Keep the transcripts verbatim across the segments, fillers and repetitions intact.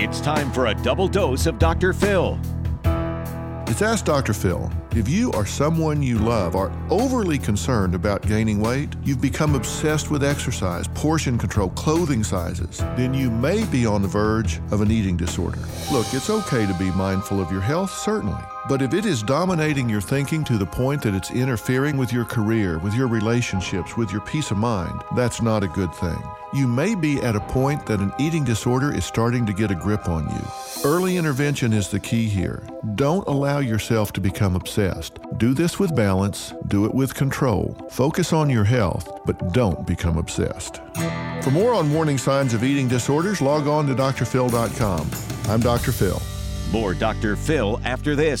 It's time for a double dose of Doctor Phil. It's Ask Doctor Phil. If you or someone you love are overly concerned about gaining weight, you've become obsessed with exercise, portion control, clothing sizes, then you may be on the verge of an eating disorder. Look, it's okay to be mindful of your health, certainly. But if it is dominating your thinking to the point that it's interfering with your career, with your relationships, with your peace of mind, that's not a good thing. You may be at a point that an eating disorder is starting to get a grip on you. Early intervention is the key here. Don't allow yourself to become obsessed. Do this with balance. Do it with control. Focus on your health, but don't become obsessed. For more on warning signs of eating disorders, log on to d r phil dot com. I'm Doctor Phil. More Doctor Phil after this.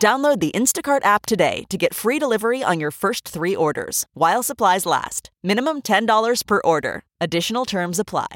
Download the Instacart app today to get free delivery on your first three orders, while supplies last. Minimum ten dollars per order. Additional terms apply.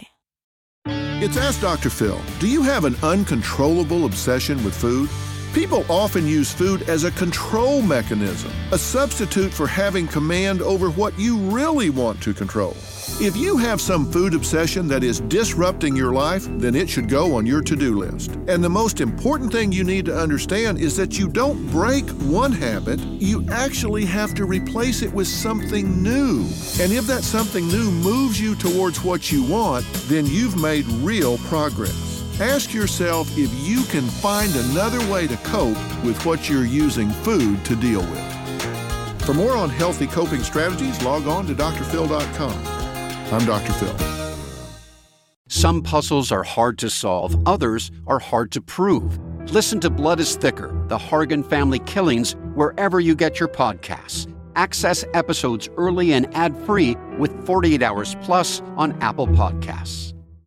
It's Ask Doctor Phil. Do you have an uncontrollable obsession with food? People often use food as a control mechanism, a substitute for having command over what you really want to control. If you have some food obsession that is disrupting your life, then it should go on your to-do list. And the most important thing you need to understand is that you don't break one habit, you actually have to replace it with something new. And if that something new moves you towards what you want, then you've made real progress. Ask yourself if you can find another way to cope with what you're using food to deal with. For more on healthy coping strategies, log on to d r phil dot com. I'm Doctor Phil. Some puzzles are hard to solve, others are hard to prove. Listen to Blood is Thicker, the Hargan Family Killings, wherever you get your podcasts. Access episodes early and ad-free with forty-eight hours plus on Apple Podcasts.